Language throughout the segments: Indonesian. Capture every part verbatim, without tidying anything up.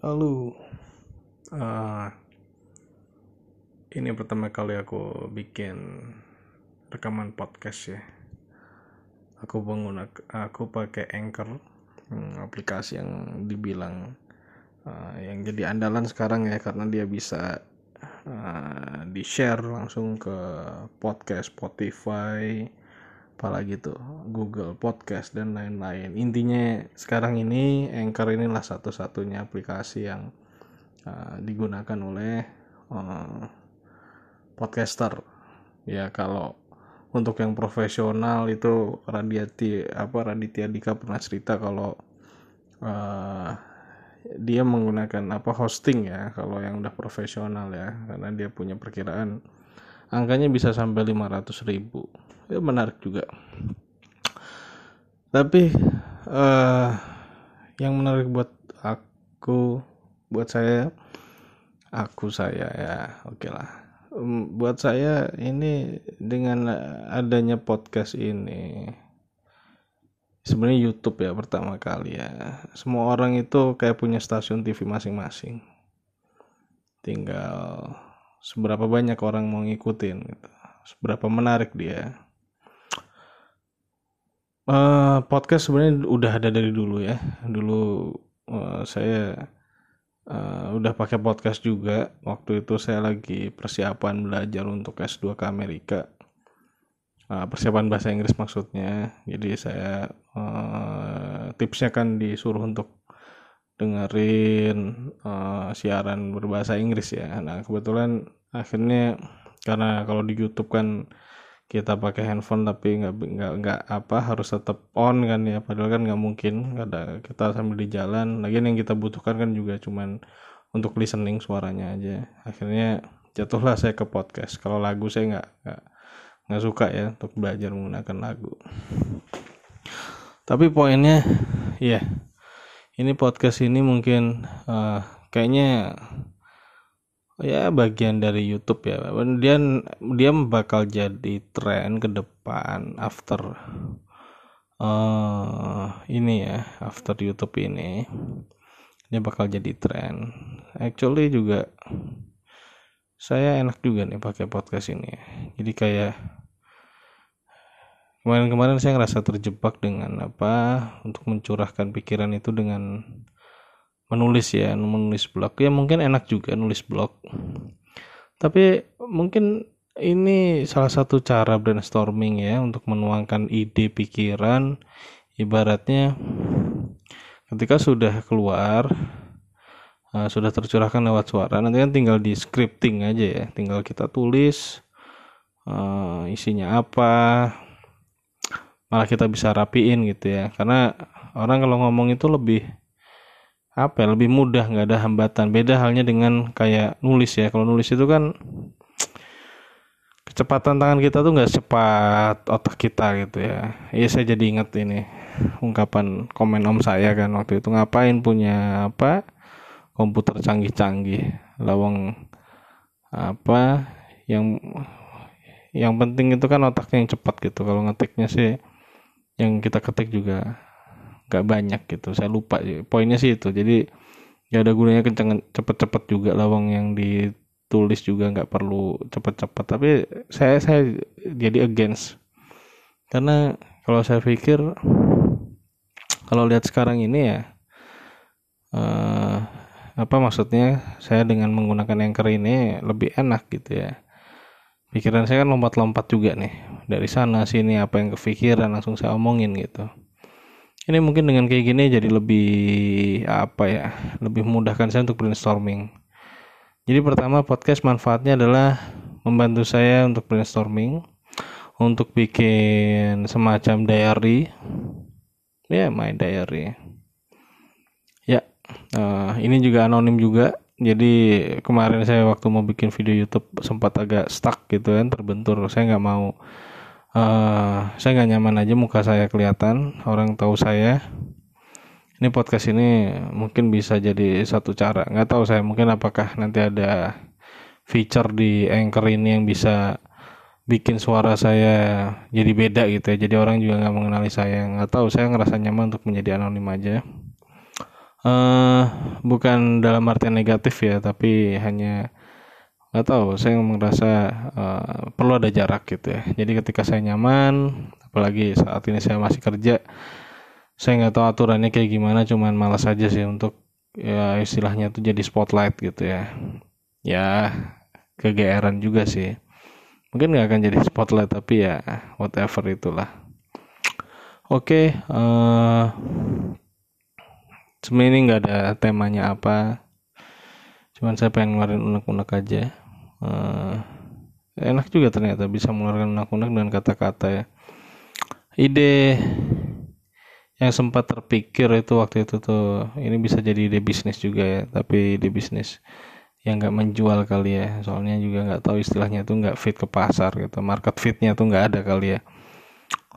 Lalu uh, ini pertama kali aku bikin rekaman podcast ya. Aku menggunakan aku pakai Anchor, hmm, aplikasi yang dibilang uh, yang jadi andalan sekarang ya, karena dia bisa uh, di-share langsung ke podcast Spotify, apalagi tuh Google Podcast dan lain-lain. Intinya sekarang ini Anchor inilah satu-satunya aplikasi yang uh, digunakan oleh uh, podcaster ya. Kalau untuk yang profesional itu Raditya apa Raditya Dika pernah cerita kalau uh, dia menggunakan apa hosting ya, kalau yang udah profesional ya, karena dia punya perkiraan angkanya bisa sampai lima ratus ribu ya. Menarik juga, tapi uh, yang menarik buat aku buat saya aku saya ya oke lah buat saya ini dengan adanya podcast ini, sebenarnya YouTube ya pertama kali ya, semua orang itu kayak punya stasiun T V masing-masing, tinggal seberapa banyak orang mau ngikutin gitu, seberapa menarik dia. Uh, podcast sebenarnya udah ada dari dulu ya, dulu uh, saya Uh, udah pakai podcast juga. Waktu itu saya lagi persiapan belajar untuk S dua ke Amerika, uh, persiapan bahasa Inggris maksudnya. Jadi saya uh, tipsnya kan disuruh untuk dengerin uh, siaran berbahasa Inggris ya. Nah kebetulan akhirnya, karena kalau di YouTube kan kita pakai handphone tapi nggak nggak nggak apa harus tetap on kan ya, padahal kan nggak mungkin, ada kita sambil di jalan. Lagian yang kita butuhkan kan juga cuman untuk listening suaranya aja. Akhirnya jatuhlah saya ke podcast. Kalau lagu saya nggak nggak nggak suka ya untuk belajar menggunakan lagu. Tapi poinnya ya, yeah, ini podcast ini mungkin uh, kayaknya ya bagian dari YouTube ya. Dia dia bakal jadi tren ke depan after uh, ini ya, after YouTube ini. Dia bakal jadi tren. Actually juga saya enak juga nih pakai podcast ini. Jadi kayak kemarin-kemarin saya ngerasa terjebak dengan apa untuk mencurahkan pikiran itu dengan menulis ya, menulis blog ya. Mungkin enak juga nulis blog, tapi mungkin ini salah satu cara brainstorming ya, untuk menuangkan ide pikiran. Ibaratnya ketika sudah keluar, uh, sudah tercurahkan lewat suara, nanti kan tinggal di scripting aja ya, tinggal kita tulis uh, isinya apa, malah kita bisa rapiin gitu ya. Karena orang kalau ngomong itu lebih apa ya, lebih mudah, nggak ada hambatan. Beda halnya dengan kayak nulis ya. Kalau nulis itu kan kecepatan tangan kita tuh nggak secepat otak kita gitu ya. Iya, saya jadi ingat ini ungkapan komen om saya kan waktu itu, ngapain punya apa komputer canggih-canggih, lawang apa yang yang penting itu kan otaknya yang cepat gitu. Kalau ngetiknya sih yang kita ketik juga gak banyak gitu, saya lupa poinnya sih itu. Jadi gak ada gunanya kenceng cepet-cepet juga, lawang yang ditulis juga gak perlu cepet-cepet. Tapi saya saya jadi against, karena kalau saya pikir kalau lihat sekarang ini ya uh, apa maksudnya, saya dengan menggunakan Anchor ini lebih enak gitu ya. Pikiran saya kan lompat-lompat juga nih, dari sana sini apa yang kepikiran langsung saya omongin gitu. Ini mungkin dengan kayak gini jadi lebih apa ya, lebih memudahkan saya untuk brainstorming. Jadi pertama podcast manfaatnya adalah membantu saya untuk brainstorming, untuk bikin semacam diary. Ya, yeah, my diary. Ya, yeah. uh, ini juga anonim juga. Jadi kemarin saya waktu mau bikin video YouTube sempat agak stuck gitu kan, terbentur. Saya nggak mau. Uh, saya nggak nyaman aja, muka saya kelihatan, orang tahu saya. Ini podcast ini mungkin bisa jadi satu cara. Nggak tahu saya, mungkin apakah nanti ada feature di Anchor ini yang bisa bikin suara saya jadi beda gitu ya. Jadi orang juga nggak mengenali saya. Nggak tahu, saya ngerasa nyaman untuk menjadi anonim aja. uh, bukan dalam artian negatif ya, tapi hanya nggak tahu, saya merasa uh, perlu ada jarak gitu ya. Jadi ketika saya nyaman, apalagi saat ini saya masih kerja, saya nggak tahu aturannya kayak gimana, cuman malas aja sih untuk ya istilahnya tuh jadi spotlight gitu ya. Ya kegeeran juga sih, mungkin nggak akan jadi spotlight, tapi ya whatever itulah. Oke, okay, uh, sebenarnya ini nggak ada temanya apa, cuman saya pengen ngeluarin unek-unek aja. Uh, enak juga ternyata bisa mengeluarkan unek-unek dengan kata-kata ya. Ide yang sempat terpikir itu waktu itu tuh, ini bisa jadi ide bisnis juga ya, tapi ide bisnis yang nggak menjual kali ya, soalnya juga nggak tahu istilahnya tuh, nggak fit ke pasar gitu, market fitnya tuh nggak ada kali ya.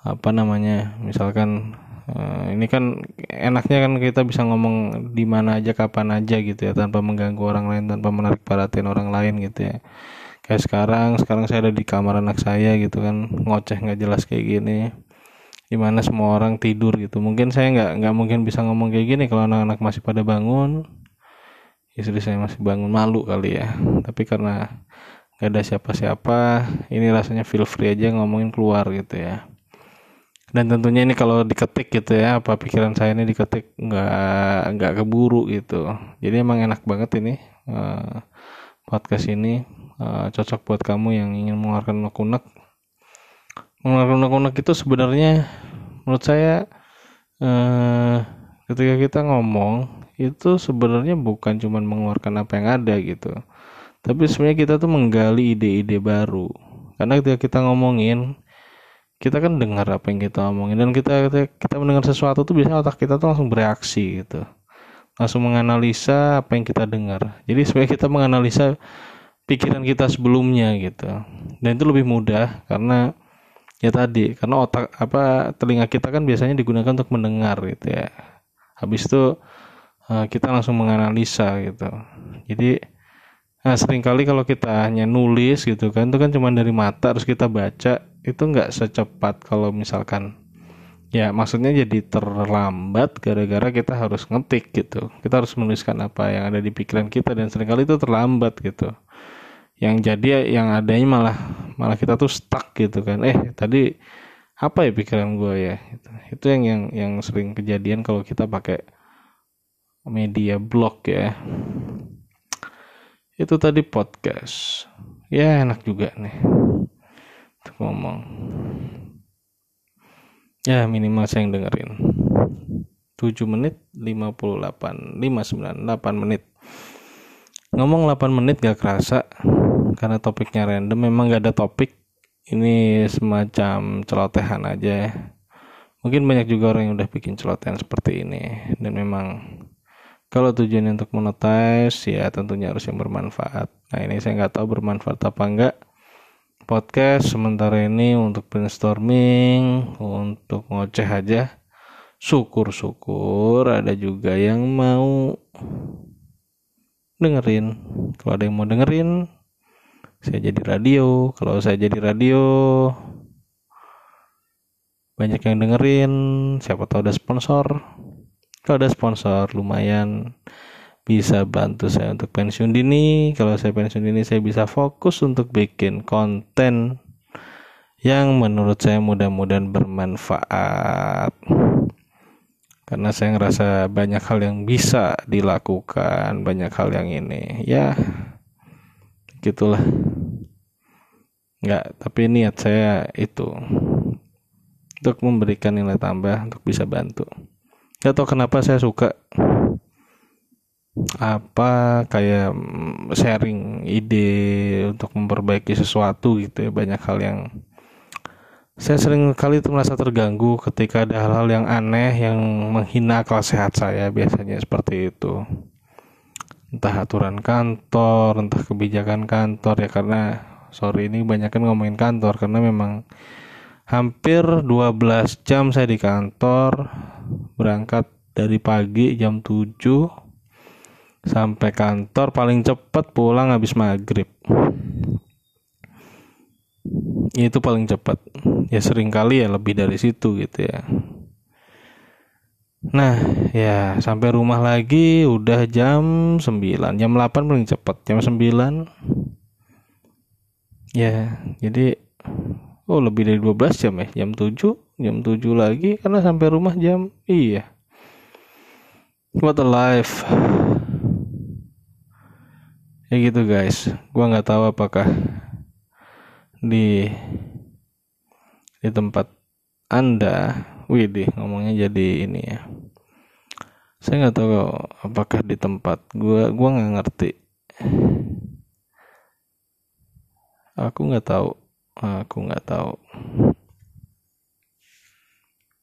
Apa namanya, misalkan uh, ini kan enaknya kan kita bisa ngomong di mana aja kapan aja gitu ya, tanpa mengganggu orang lain, tanpa menarik perhatian orang lain gitu ya. Kayak sekarang, sekarang saya ada di kamar anak saya gitu kan, ngoceh nggak jelas kayak gini, dimana semua orang tidur gitu. Mungkin saya nggak nggak mungkin bisa ngomong kayak gini kalau anak-anak masih pada bangun, istri saya masih bangun, malu kali ya. Tapi karena nggak ada siapa-siapa, ini rasanya feel free aja ngomongin keluar gitu ya. Dan tentunya ini kalau diketik gitu ya, apa pikiran saya ini diketik nggak nggak keburu gitu. Jadi emang enak banget ini uh, podcast ini, uh, cocok buat kamu yang ingin mengeluarkan unek-unek. Mengeluarkan unek-unek itu sebenarnya menurut saya eh, ketika kita ngomong itu sebenarnya bukan cuma mengeluarkan apa yang ada gitu, tapi sebenarnya kita tuh menggali ide-ide baru. Karena ketika kita ngomongin, kita kan dengar apa yang kita omongin, dan kita kita mendengar sesuatu tuh biasanya otak kita tuh langsung bereaksi gitu, langsung menganalisa apa yang kita dengar. Jadi sebenarnya kita menganalisa pikiran kita sebelumnya gitu, dan itu lebih mudah karena ya tadi, karena otak apa telinga kita kan biasanya digunakan untuk mendengar gitu ya. Habis itu kita langsung menganalisa gitu. Jadi nah seringkali kalau kita hanya nulis gitu kan, itu kan cuma dari mata terus kita baca, itu nggak secepat kalau misalkan ya, maksudnya jadi terlambat gara-gara kita harus ngetik gitu. Kita harus menuliskan apa yang ada di pikiran kita, dan seringkali itu terlambat gitu. Yang jadi yang adanya malah malah kita tuh stuck gitu kan. Eh tadi apa ya pikiran gue ya? Itu, itu yang yang yang sering kejadian kalau kita pakai media blog ya. Itu tadi podcast. Ya enak juga nih untuk ngomong. Ya minimal saya yang dengerin tujuh menit lima puluh delapan, lima puluh sembilan, delapan menit. Ngomong delapan menit gak kerasa karena topiknya random, memang gak ada topik, ini semacam celotehan aja ya. Mungkin banyak juga orang yang udah bikin celotehan seperti ini, dan memang kalau tujuannya untuk monetize ya tentunya harus yang bermanfaat. Nah ini saya gak tahu bermanfaat apa enggak, podcast sementara ini untuk brainstorming, untuk ngoceh aja. Syukur-syukur ada juga yang mau dengerin. Kalau ada yang mau dengerin, saya jadi radio. Kalau saya jadi radio, banyak yang dengerin, siapa tahu ada sponsor. Kalau ada sponsor lumayan bisa bantu saya untuk pensiun dini. Kalau saya pensiun dini, saya bisa fokus untuk bikin konten yang menurut saya mudah-mudahan bermanfaat, karena saya ngerasa banyak hal yang bisa dilakukan, banyak hal yang ini ya gitulah. Enggak, tapi niat saya itu untuk memberikan nilai tambah, untuk bisa bantu. Gak tau kenapa saya suka apa kayak sharing ide untuk memperbaiki sesuatu gitu ya. Banyak hal yang saya sering kali merasa terganggu ketika ada hal-hal yang aneh yang menghina akal sehat saya, biasanya seperti itu. Entah aturan kantor, entah kebijakan kantor ya, karena sorry ini banyak kan ngomongin kantor, karena memang hampir dua belas jam saya di kantor, berangkat dari pagi jam tujuh sampai kantor, paling cepat pulang habis maghrib, itu paling cepat ya, sering kali ya lebih dari situ gitu ya. Nah, ya sampai rumah lagi udah jam sembilan, jam delapan paling cepat, jam sembilan. Ya, jadi oh lebih dari dua belas jam ya, jam tujuh, jam tujuh lagi karena sampai rumah jam iya. What a life. Ya gitu guys, gua enggak tahu apakah di di tempat Anda, widih ngomongnya jadi ini ya. Saya nggak tahu apakah di tempat gue, gue nggak ngerti. Aku nggak tahu, aku nggak tahu.